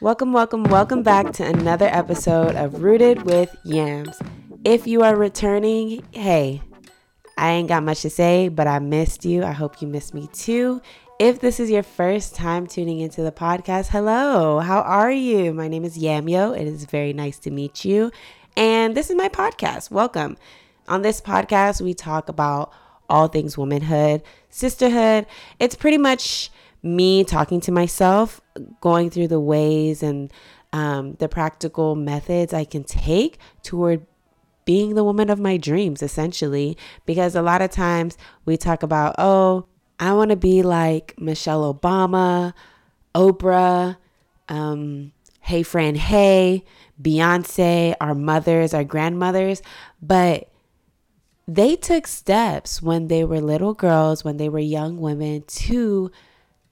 Welcome back to another episode of Rooted with Yams. If you are returning, hey, I ain't got much to say, but I missed you. I hope you missed me too. If this is your first time tuning into the podcast, hello, how are you? My name is Yamyo. It is very nice to meet you. And this is my podcast. Welcome. On this podcast, we talk about all things womanhood, sisterhood. It's pretty much me talking to myself, going through the ways and the practical methods I can take toward being the woman of my dreams, essentially. Because a lot of times we talk about, oh, I want to be like Michelle Obama, Oprah, Hey Friend Hey, Beyonce, our mothers, our grandmothers. But they took steps when they were little girls, when they were young women, to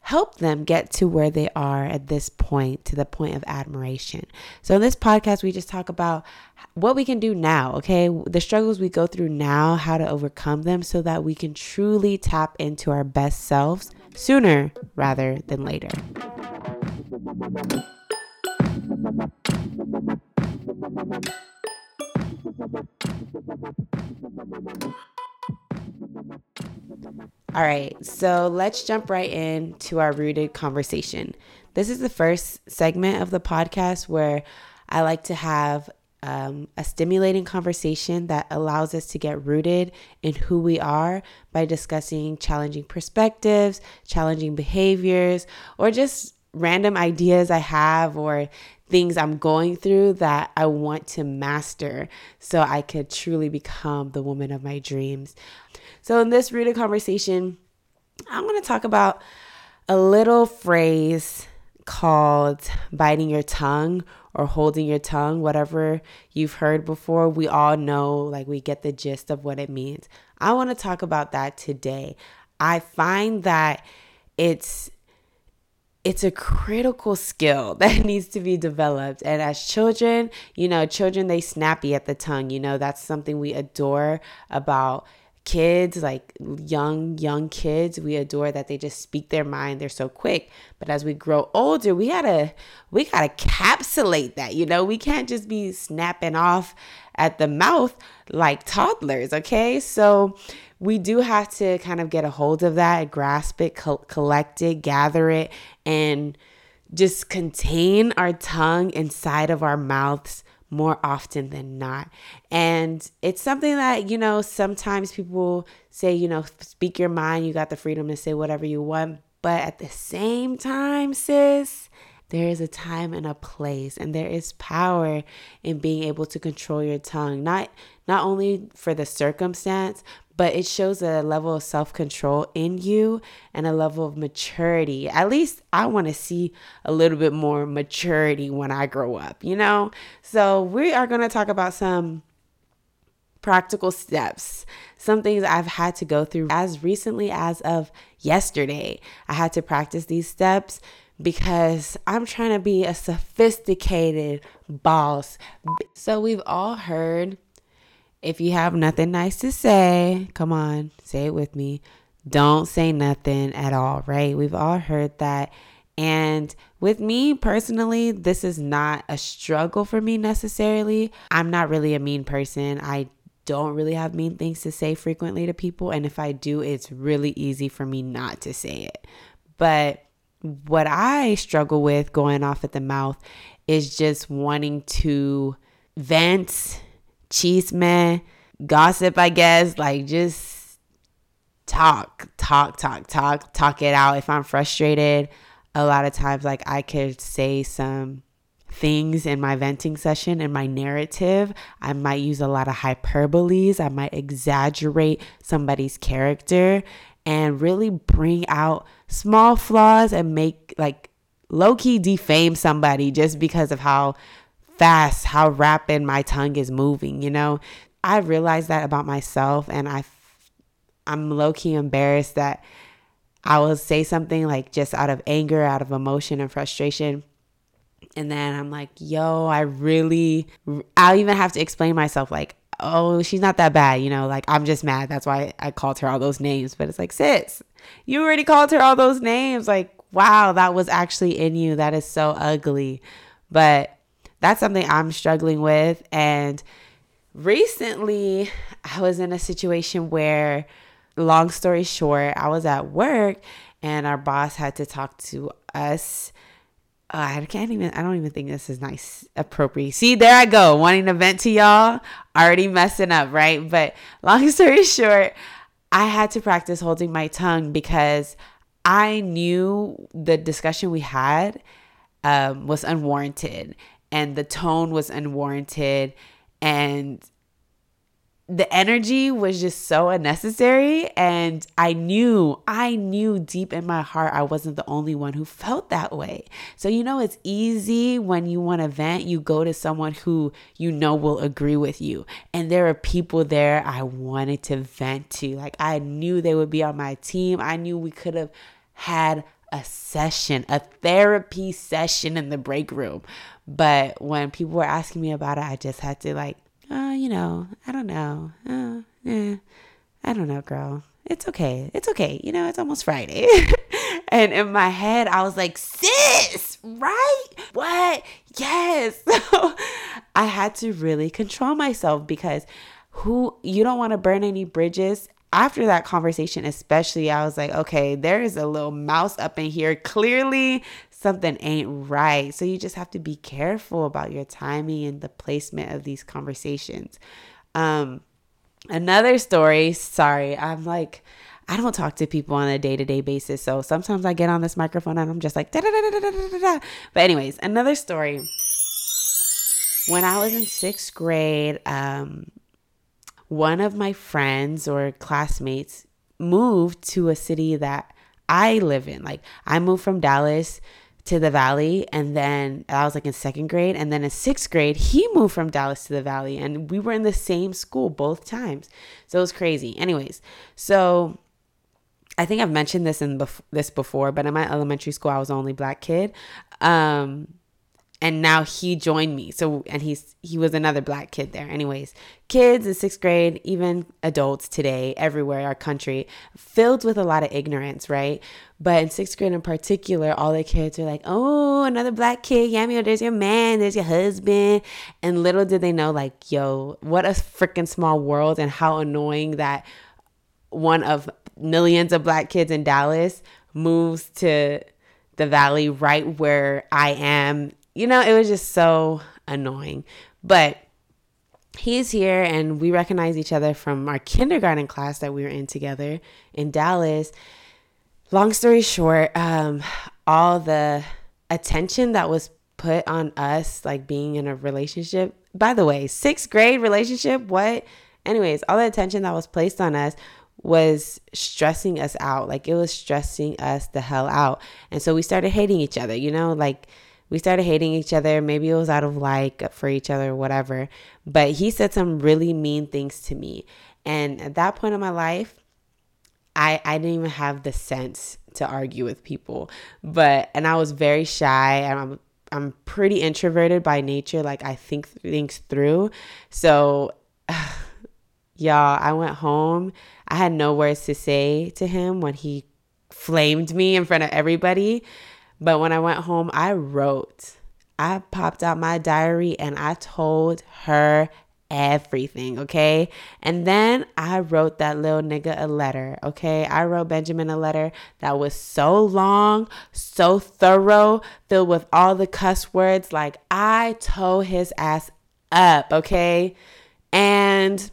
help them get to where they are at this point, to the point of admiration. So in this podcast, we just talk about what we can do now, okay? The struggles we go through now, how to overcome them so that we can truly tap into our best selves sooner rather than later. All right, so let's jump right into our Rooted conversation. This is the first segment of the podcast where I like to have a stimulating conversation that allows us to get rooted in who we are by discussing challenging perspectives, challenging behaviors, or just random ideas I have or things I'm going through that I want to master so I could truly become the woman of my dreams. So in this Rooted conversation, I'm going to talk about a little phrase called biting your tongue or holding your tongue, whatever you've heard before. We all know, like, we get the gist of what it means. I want to talk about that today. I find that it's a critical skill that needs to be developed. And as children, children, they snappy at the tongue. That's something we adore about kids, like young kids. We adore that they just speak their mind. They're so quick. But as we grow older, we gotta encapsulate that. We can't just be snapping off at the mouth like toddlers. Okay. So we do have to kind of get a hold of that, grasp it, collect it, gather it, and just contain our tongue inside of our mouths more often than not. And it's something that, sometimes people say, speak your mind, you got the freedom to say whatever you want. But at the same time, sis, there is a time and a place, and there is power in being able to control your tongue, not only for the circumstance, but it shows a level of self-control in you and a level of maturity. At least I want to see a little bit more maturity when I grow up, So we are going to talk about some practical steps, some things I've had to go through as recently as of yesterday. I had to practice these steps because I'm trying to be a sophisticated boss. So we've all heard, if you have nothing nice to say, come on, say it with me. Don't say nothing at all, right? We've all heard that. And with me personally, this is not a struggle for me necessarily. I'm not really a mean person. I don't really have mean things to say frequently to people. And if I do, it's really easy for me not to say it. But what I struggle with going off at the mouth is just wanting to vent, chisme, gossip, I guess, like just talk it out. If I'm frustrated, a lot of times, like, I could say some things in my venting session, in my narrative. I might use a lot of hyperboles. I might exaggerate somebody's character and really bring out small flaws and make, like, low-key defame somebody just because of how fast, how rapid my tongue is moving. I realized that about myself, and I'm low-key embarrassed that I will say something like just out of anger, out of emotion and frustration, and then I'm like, I'll even have to explain myself, like, oh, she's not that bad, like, I'm just mad, that's why I called her all those names. But it's like, sis, You already called her all those names. Like, wow, that was actually in you. That is so ugly. But that's something I'm struggling with. And recently I was in a situation where, long story short, I was at work and our boss had to talk to us. I don't even think this is nice, appropriate. See, there I go, wanting to vent to y'all, already messing up, right? But long story short, I had to practice holding my tongue because I knew the discussion we had was unwarranted and the tone was unwarranted and the energy was just so unnecessary. And I knew deep in my heart, I wasn't the only one who felt that way. So, it's easy when you want to vent, you go to someone who, will agree with you. And there are people there I wanted to vent to. Like, I knew they would be on my team. I knew we could have had a therapy session in the break room. But when people were asking me about it, I just had to I don't know. I don't know, girl. It's okay. It's almost Friday. And in my head, I was like, sis, right? What? Yes. So I had to really control myself because you don't want to burn any bridges. After that conversation, especially, I was like, okay, there is a little mouse up in here. Clearly, something ain't right. So you just have to be careful about your timing and the placement of these conversations. Another story. Sorry, I don't talk to people on a day-to-day basis. So sometimes I get on this microphone and I'm just like, da da da da da da da. But anyways, another story. When I was in sixth grade, one of my friends or classmates moved to a city that I live in. Like, I moved from Dallas to the Valley, and then I was like in second grade, and then in sixth grade, he moved from Dallas to the Valley, and we were in the same school both times. So it was crazy. Anyways, so I think I've mentioned this this before, but in my elementary school, I was the only Black kid. And now he joined me. And he was another Black kid there. Anyways, kids in sixth grade, even adults today, everywhere, our country, filled with a lot of ignorance, right? But in sixth grade in particular, all the kids were like, oh, another Black kid. Yamio, there's your man. There's your husband. And little did they know, like, yo, what a freaking small world and how annoying that one of millions of Black kids in Dallas moves to the Valley right where I am. It was just so annoying. But he's here and we recognize each other from our kindergarten class that we were in together in Dallas. Long story short, all the attention that was put on us, like being in a relationship, by the way, sixth grade relationship, what? Anyways, all the attention that was placed on us was stressing us out. Like, it was stressing us the hell out. And so we started hating each other, we started hating each other. Maybe it was out of like for each other or whatever. But he said some really mean things to me. And at that point in my life, I didn't even have the sense to argue with people. And I was very shy. And I'm pretty introverted by nature. Like, I think things through. So, y'all, I went home. I had no words to say to him when he flamed me in front of everybody. But when I went home, I popped out my diary and I told her everything, okay? And then I wrote that little nigga a letter, okay? I wrote Benjamin a letter that was so long, so thorough, filled with all the cuss words. Like, I tore his ass up, okay? And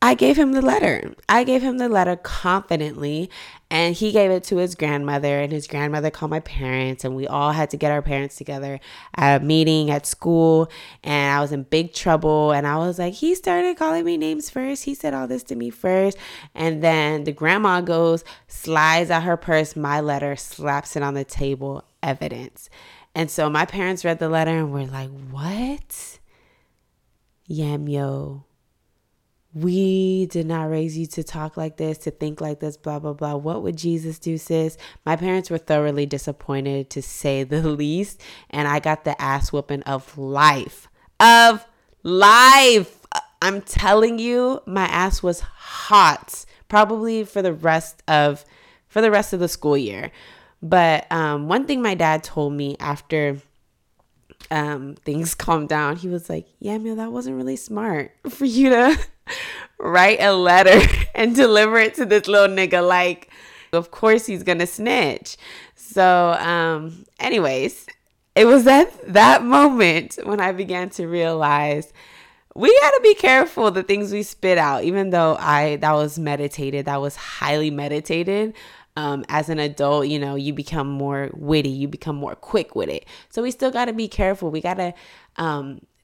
I gave him the letter. I gave him the letter confidently, and he gave it to his grandmother, and his grandmother called my parents, and we all had to get our parents together at a meeting at school, and I was in big trouble, and I was like, he started calling me names first. He said all this to me first, and then the grandma goes, slides out her purse, my letter, slaps it on the table, evidence. And so my parents read the letter and were like, what? Yamyo. We did not raise you to talk like this, to think like this, blah, blah, blah. What would Jesus do, sis? My parents were thoroughly disappointed, to say the least. And I got the ass whooping of life. I'm telling you, my ass was hot. Probably for the rest of for the rest of the school year. But one thing my dad told me after things calmed down, he was like, yeah, Mia, that wasn't really smart for you to write a letter and deliver it to this little nigga. Like, of course he's gonna snitch. So anyways, it was at that moment when I began to realize we gotta be careful the things we spit out, even though that was highly meditated. As an adult, you know, you become more witty, you become more quick with it. So we still got to be careful. We got to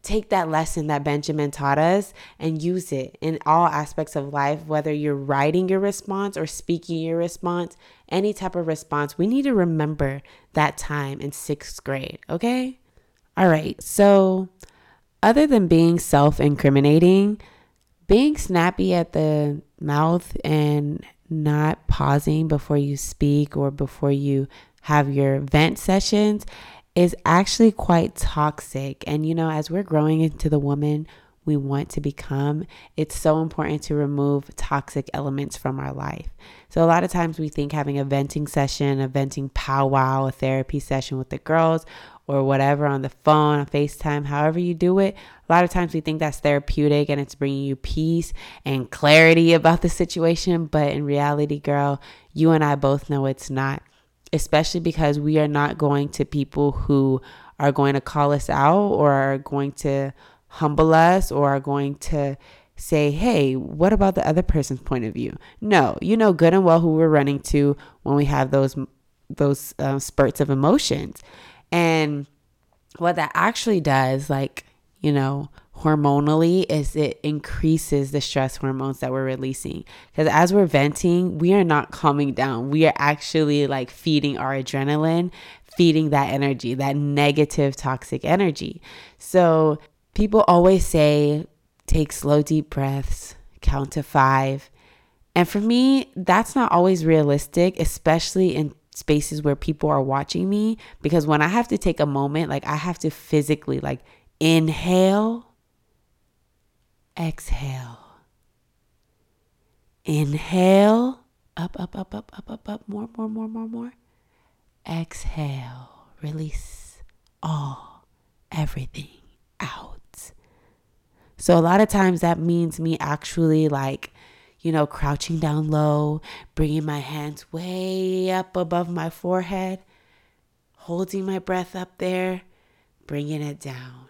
take that lesson that Benjamin taught us and use it in all aspects of life, whether you're writing your response or speaking your response, any type of response. We need to remember that time in 6th grade. Okay. All right. So other than being self-incriminating, being snappy at the mouth and not pausing before you speak or before you have your vent sessions is actually quite toxic. And, you know, as we're growing into the woman we want to become, it's so important to remove toxic elements from our life. So a lot of times we think having a venting session, a venting powwow, a therapy session with the girls or whatever on the phone, on FaceTime, however you do it, a lot of times we think that's therapeutic and it's bringing you peace and clarity about the situation. But in reality, girl, you and I both know it's not, especially because we are not going to people who are going to call us out or are going to humble us or are going to say, hey, what about the other person's point of view? No, you know good and well who we're running to when we have those spurts of emotions. And what that actually does, like, you know, hormonally, is it increases the stress hormones that we're releasing. Because as we're venting, we are not calming down. We are actually like feeding our adrenaline, feeding that energy, that negative, toxic energy. So people always say, take slow, deep breaths, count to 5. And for me, that's not always realistic, especially in spaces where people are watching me, because when I have to take a moment, like I have to physically like inhale, exhale, inhale, up, more, exhale, release all, everything out. So a lot of times that means me actually like, you know, crouching down low, bringing my hands way up above my forehead, holding my breath up there, bringing it down.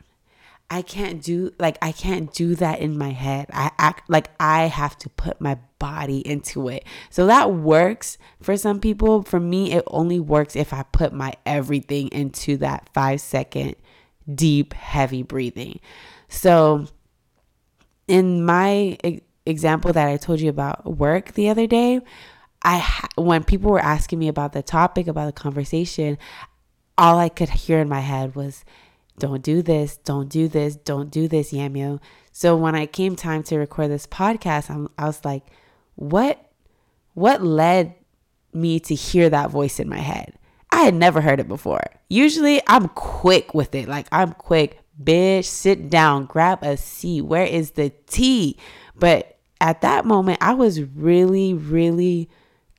I can't do that in my head. I act like I have to put my body into it. So that works for some people. For me, it only works if I put my everything into that 5-second deep, heavy breathing. So in my example that I told you about work the other day, when people were asking me about the topic, about the conversation, all I could hear in my head was, don't do this, don't do this, don't do this, Yamio. So when I came time to record this podcast, I was like, what led me to hear that voice in my head? I had never heard it before. Usually I'm quick with it. Like, I'm quick, bitch, sit down, grab a seat. Where is the tea? But at that moment, I was really, really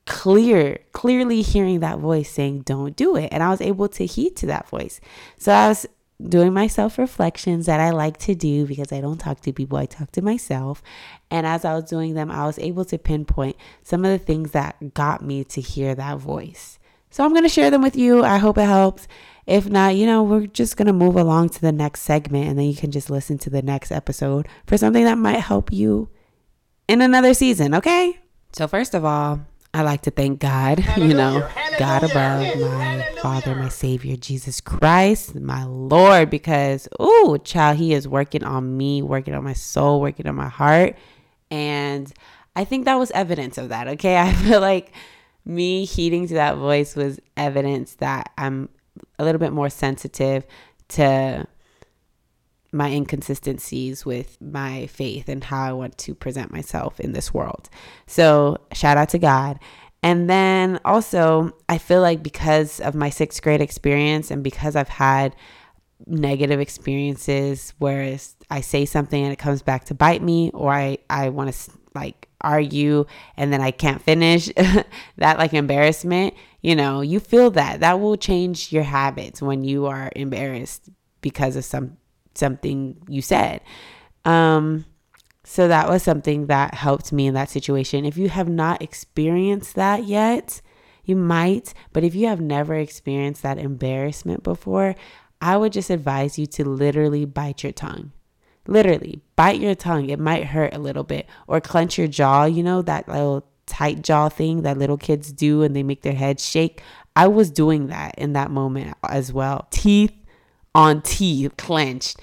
clearly hearing that voice saying, don't do it. And I was able to heed to that voice. So I was doing my self-reflections that I like to do because I don't talk to people, I talk to myself. And as I was doing them, I was able to pinpoint some of the things that got me to hear that voice. So I'm going to share them with you. I hope it helps. If not, you know, we're just going to move along to the next segment, and then you can just listen to the next episode for something that might help you in another season, okay? So first of all, I like to thank God, hallelujah, you know, God above, my hallelujah, Father, my Savior, Jesus Christ, my Lord, because, ooh, child, he is working on me, working on my soul, working on my heart. And I think that was evidence of that, okay? I feel like me heeding to that voice was evidence that I'm a little bit more sensitive to my inconsistencies with my faith and how I want to present myself in this world. So shout out to God. And then also, I feel like because of my 6th grade experience and because I've had negative experiences where I say something and it comes back to bite me, or I want to like are you? And then I can't finish that, like, embarrassment. You know, you feel that. That will change your habits when you are embarrassed because of something you said. So that was something that helped me in that situation. If you have not experienced that yet, you might, but if you have never experienced that embarrassment before, I would just advise you to literally bite your tongue. Literally bite your tongue. It might hurt a little bit, or clench your jaw, you know, that little tight jaw thing that little kids do and they make their head shake. I was doing that in that moment as well. Teeth on teeth clenched.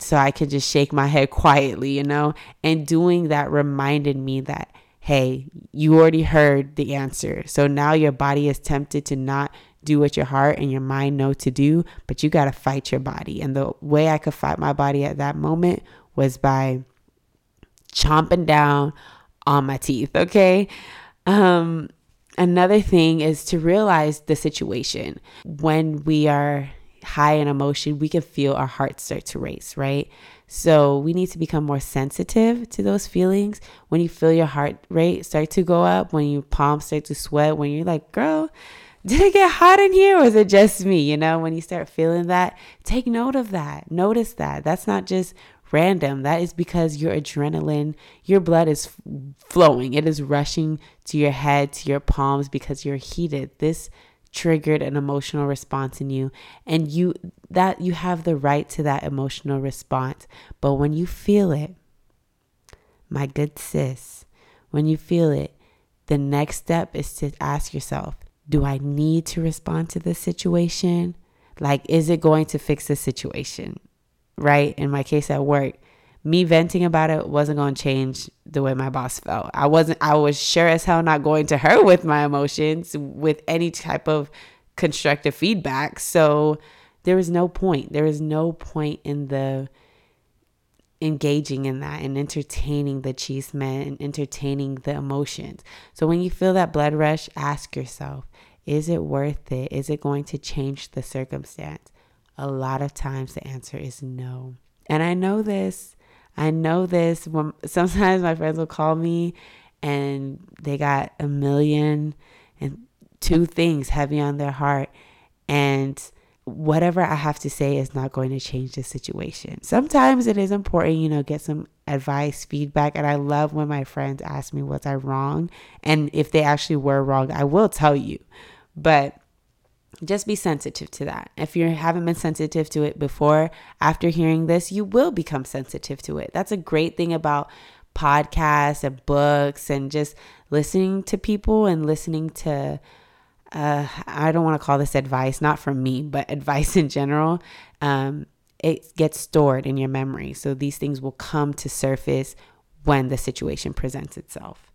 So I could just shake my head quietly, you know, and doing that reminded me that, hey, you already heard the answer. So now your body is tempted to not do what your heart and your mind know to do, but you got to fight your body. And the way I could fight my body at that moment was by chomping down on my teeth. Okay. Another thing is to realize the situation. When we are high in emotion, we can feel our heart start to race, right? So we need to become more sensitive to those feelings. When you feel your heart rate start to go up, when your palms start to sweat, when you're like, girl, did it get hot in here or is it just me? You know, when you start feeling that, take note of that. Notice that. That's not just random. That is because your adrenaline, your blood is flowing. It is rushing to your head, to your palms because you're heated. This triggered an emotional response in you, and you have the right to that emotional response. But when you feel it, my good sis, when you feel it, the next step is to ask yourself, do I need to respond to this situation? Like, is it going to fix the situation? Right? In my case at work, me venting about it wasn't going to change the way my boss felt. I was sure as hell not going to her with my emotions, with any type of constructive feedback. So there was no point. There is no point in the engaging in that and entertaining the chisme and entertaining the emotions. So when you feel that blood rush, ask yourself, is it worth it? Is it going to change the circumstance? A lot of times the answer is no. And I know this. When sometimes my friends will call me and they got 1,002 things heavy on their heart, and whatever I have to say is not going to change the situation. Sometimes it is important, you know, get some advice, feedback. And I love when my friends ask me, was I wrong? And if they actually were wrong, I will tell you. But just be sensitive to that. If you haven't been sensitive to it before, after hearing this, you will become sensitive to it. That's a great thing about podcasts and books and just listening to people and listening to, I don't want to call this advice, not from me, but advice in general. It gets stored in your memory. So these things will come to surface when the situation presents itself.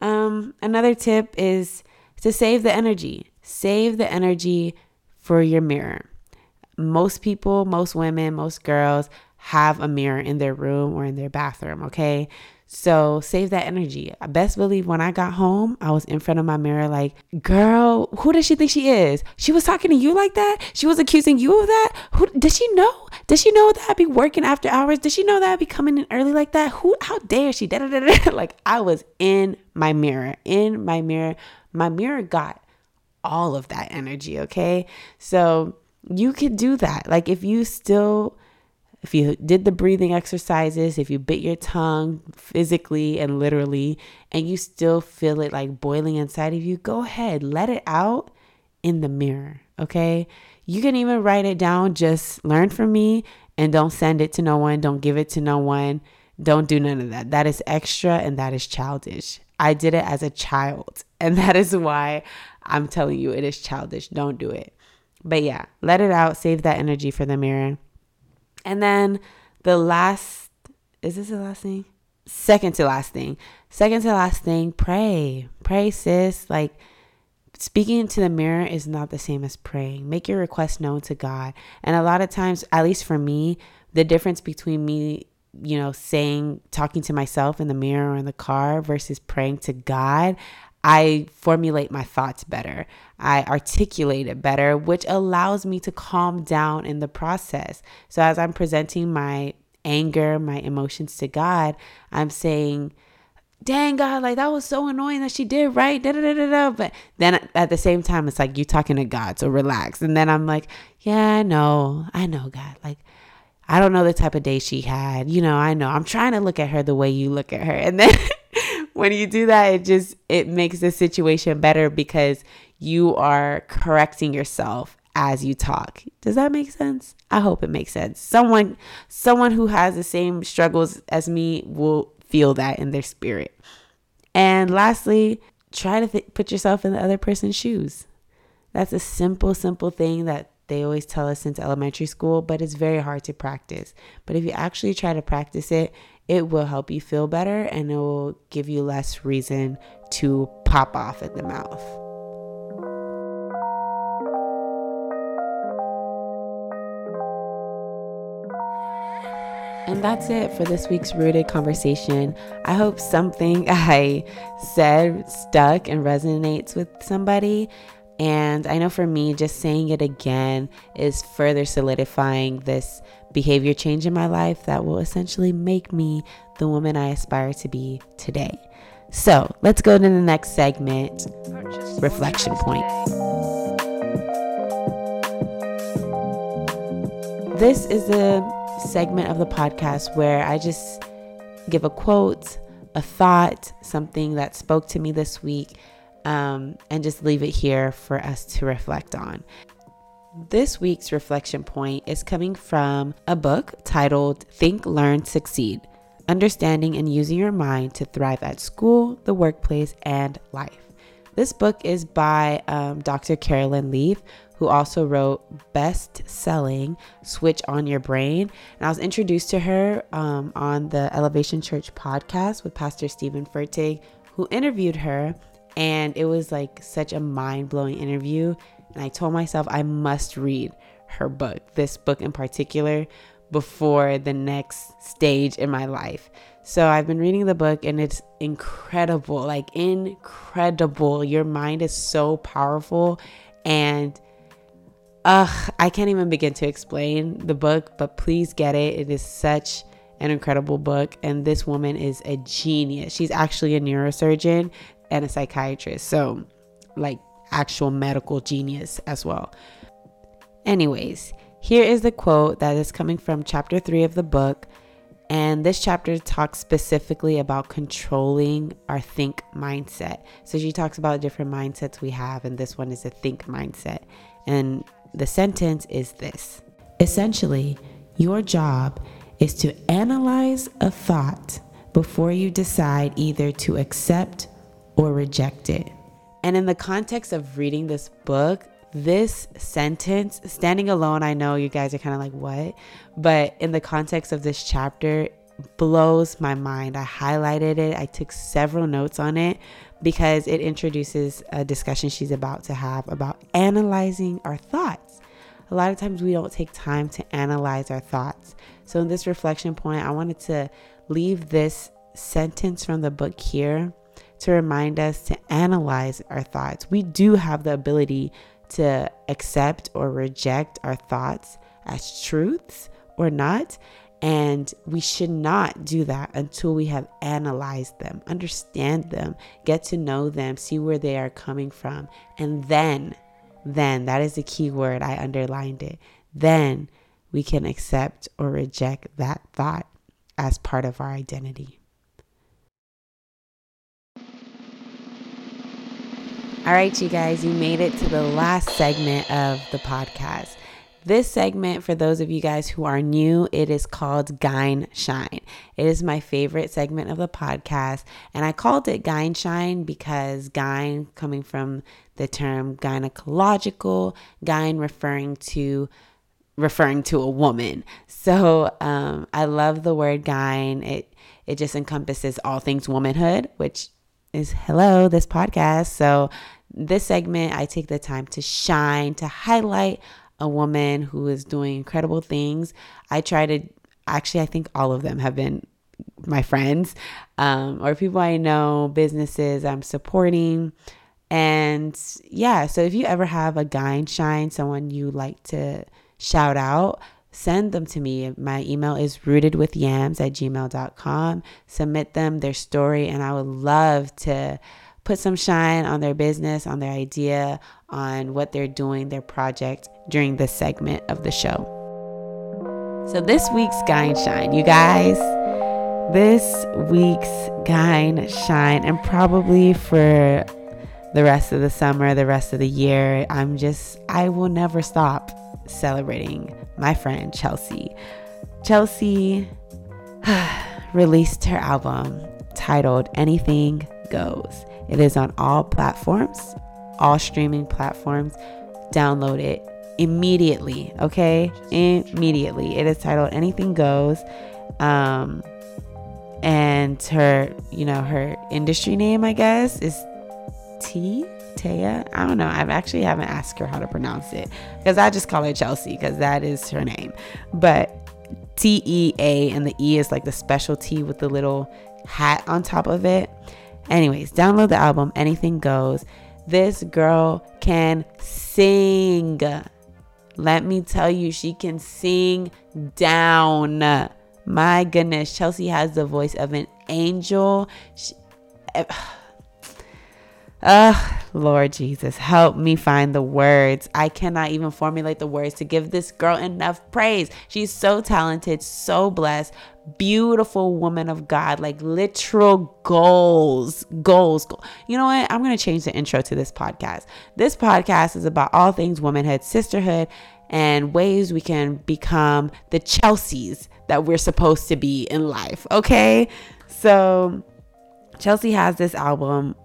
Another tip is to save the energy. Save the energy for your mirror. Most people, most women, most girls have a mirror in their room or in their bathroom, okay? So save that energy. I best believe when I got home, I was in front of my mirror like, girl, who does she think she is? She was talking to you like that? She was accusing you of that? Who does she know? Does she know that I'd be working after hours? Does she know that I'd be coming in early like that? Who? How dare she? Like, I was in my mirror, My mirror got all of that energy, okay? So you could do that. Like, if you did the breathing exercises, if you bit your tongue physically and literally, and you still feel it like boiling inside of you, go ahead, let it out in the mirror, okay? You can even write it down, just learn from me, and don't send it to no one, don't give it to no one, don't do none of that. That is extra and that is childish. I did it as a child, and that is why I'm telling you it is childish. Don't do it. But yeah, let it out. Save that energy for the mirror. And then second to last thing, pray. Pray, sis. Like, speaking to the mirror is not the same as praying. Make your request known to God. And a lot of times, at least for me, the difference between me, you know, talking to myself in the mirror or in the car versus praying to God, I formulate my thoughts better. I articulate it better, which allows me to calm down in the process. So as I'm presenting my anger, my emotions to God, I'm saying, dang God, like that was so annoying that she did, right? But then at the same time, it's like you talking to God, so relax. And then I'm like, yeah, I know God. Like, I don't know the type of day she had. You know, I know. I'm trying to look at her the way you look at her. And then when you do that, it makes the situation better because you are correcting yourself as you talk. Does that make sense? I hope it makes sense. Someone who has the same struggles as me will feel that in their spirit. And lastly, try to put yourself in the other person's shoes. That's a simple thing that they always tell us since elementary school, but it's very hard to practice. But if you actually try to practice it, it will help you feel better and it will give you less reason to pop off at the mouth. And that's it for this week's Rooted Conversation. I hope something I said stuck and resonates with somebody. And I know for me, just saying it again is further solidifying this behavior change in my life that will essentially make me the woman I aspire to be today. So let's go to the next segment, Reflection Point. This is a segment of the podcast where I just give a quote, a thought, something that spoke to me this week, and just leave it here for us to reflect on. This week's reflection point is coming from a book titled Think, Learn, Succeed: Understanding and Using Your Mind to Thrive at School, the Workplace, and Life. This book is by Dr. Carolyn Leaf, who also wrote best-selling Switch on Your Brain. And I was introduced to her on the Elevation Church podcast with Pastor Stephen Fertig, who interviewed her. And it was like such a mind-blowing interview. And I told myself I must read her book, this book in particular, before the next stage in my life. So I've been reading the book and it's incredible, incredible. Your mind is so powerful, and I can't even begin to explain the book, but please get it. It is such an incredible book. And this woman is a genius. She's actually a neurosurgeon and a psychiatrist. So actual medical genius as well. Anyways, here is the quote that is coming from chapter 3 of the book. And this chapter talks specifically about controlling our think mindset. So she talks about different mindsets we have, and this one is a think mindset. And the sentence is this: essentially, your job is to analyze a thought before you decide either to accept or reject it. And in the context of reading this book, this sentence, standing alone, I know you guys are kind of like, what? But in the context of this chapter, blows my mind. I highlighted it. I took several notes on it because it introduces a discussion she's about to have about analyzing our thoughts. A lot of times we don't take time to analyze our thoughts. So in this reflection point, I wanted to leave this sentence from the book here to remind us to analyze our thoughts. We do have the ability to accept or reject our thoughts as truths or not. And we should not do that until we have analyzed them, understand them, get to know them, see where they are coming from. And then that is the key word. I underlined it. Then we can accept or reject that thought as part of our identity. All right, you guys, you made it to the last segment of the podcast. This segment, for those of you guys who are new, it is called Gyne Shine. It is my favorite segment of the podcast, and I called it Gyne Shine because gyne coming from the term gynecological, gyne referring to a woman. So I love the word gyne. It just encompasses all things womanhood, which is this podcast. So this segment, I take the time to shine, to highlight a woman who is doing incredible things. I think all of them have been my friends, or people I know, businesses I'm supporting. And yeah, so if you ever have a gyne shine, someone you like to shout out, send them to me. My email is rootedwithyams@gmail.com. Submit them, their story, and I would love to put some shine on their business, on their idea, on what they're doing, their project during this segment of the show. So this week's Guy and Shine, you guys, this week's Guy and Shine, and probably for the rest of the summer, the rest of the year, I will never stop celebrating my friend Chelsea. Chelsea released her album titled Anything Goes. It is on all platforms, all streaming platforms. Download it immediately, okay? Immediately. It is titled Anything Goes. And her, her industry name, I guess, is T.E.A. I don't know. I actually haven't asked her how to pronounce it, because I just call her Chelsea because that is her name. But T.E.A. and the E is like the special T with the little hat on top of it. Anyways, download the album Anything Goes. This girl can sing. Let me tell you, she can sing down. My goodness, Chelsea has the voice of an angel. Lord Jesus, help me find the words. I cannot even formulate the words to give this girl enough praise. She's so talented, so blessed, beautiful woman of God, like literal goals. You know what? I'm going to change the intro to this podcast. This podcast is about all things womanhood, sisterhood, and ways we can become the Chelseas that we're supposed to be in life. Okay. So Chelsea has this album.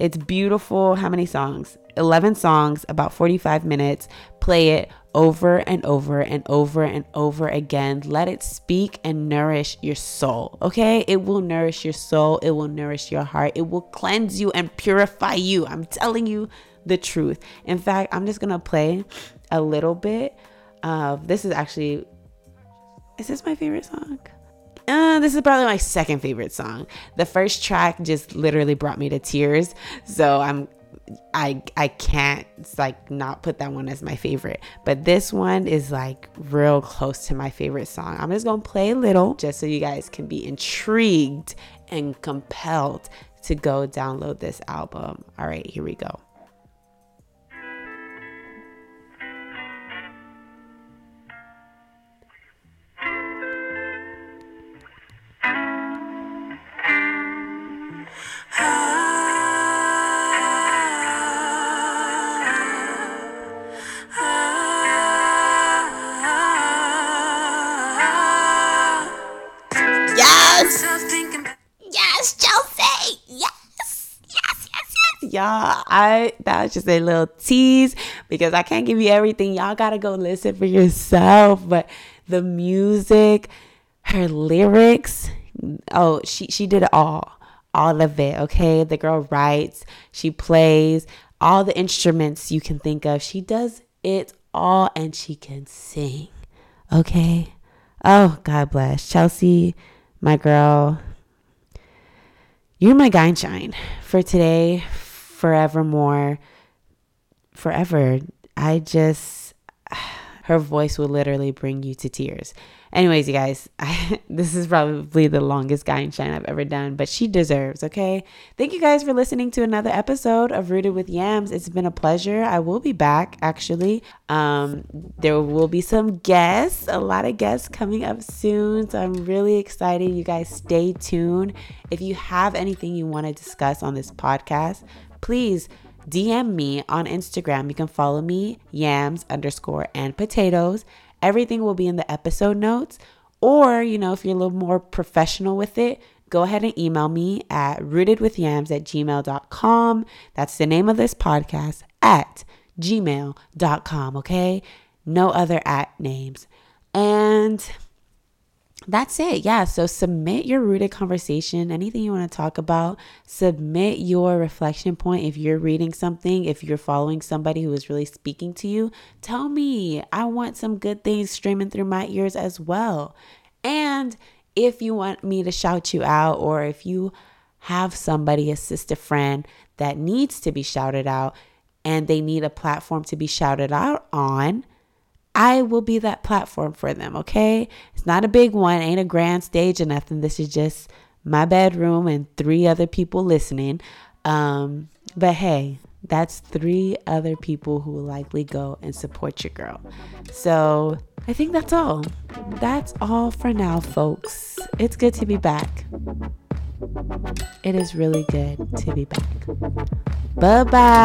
It's beautiful. How many songs? 11 songs, about 45 minutes. Play it over and over and over and over again. Let it speak and nourish your soul, okay? It will nourish your soul. It will nourish your heart. It will cleanse you and purify you. I'm telling you the truth. In fact, I'm just going to play a little bit of, is this my favorite song? This is probably my second favorite song. The first track just literally brought me to tears. So I can't not put that one as my favorite. But this one is real close to my favorite song. I'm just going to play a little just so you guys can be intrigued and compelled to go download this album. All right, here we go. Y'all, that was just a little tease because I can't give you everything. Y'all gotta go listen for yourself. But the music, her lyrics, oh, she did it all of it. Okay, the girl writes, she plays all the instruments you can think of. She does it all, and she can sing. Okay, oh God bless Chelsea, my girl. You're my guy and shine for today. Forevermore, forever. Her voice will literally bring you to tears. Anyways, you guys, this is probably the longest Guy and Shine I've ever done, but she deserves, okay? Thank you guys for listening to another episode of Rooted with Yams. It's been a pleasure. I will be back, actually. There will be some guests, a lot of guests coming up soon, so I'm really excited. You guys stay tuned. If you have anything you want to discuss on this podcast, please DM me on Instagram. You can follow me, yams_and potatoes. Everything will be in the episode notes. Or, if you're a little more professional with it, go ahead and email me at rootedwithyams@gmail.com. That's the name of this podcast, @gmail.com. Okay. No other @names. And that's it. Yeah. So submit your rooted conversation, anything you want to talk about, submit your reflection point. If you're reading something, if you're following somebody who is really speaking to you, tell me. I want some good things streaming through my ears as well. And if you want me to shout you out, or if you have somebody, a sister friend that needs to be shouted out and they need a platform to be shouted out on, I will be that platform for them, okay? It's not a big one, ain't a grand stage or nothing. This is just my bedroom and three other people listening. But hey, that's three other people who will likely go and support your girl. So I think that's all. That's all for now, folks. It's good to be back. It is really good to be back. Bye-bye.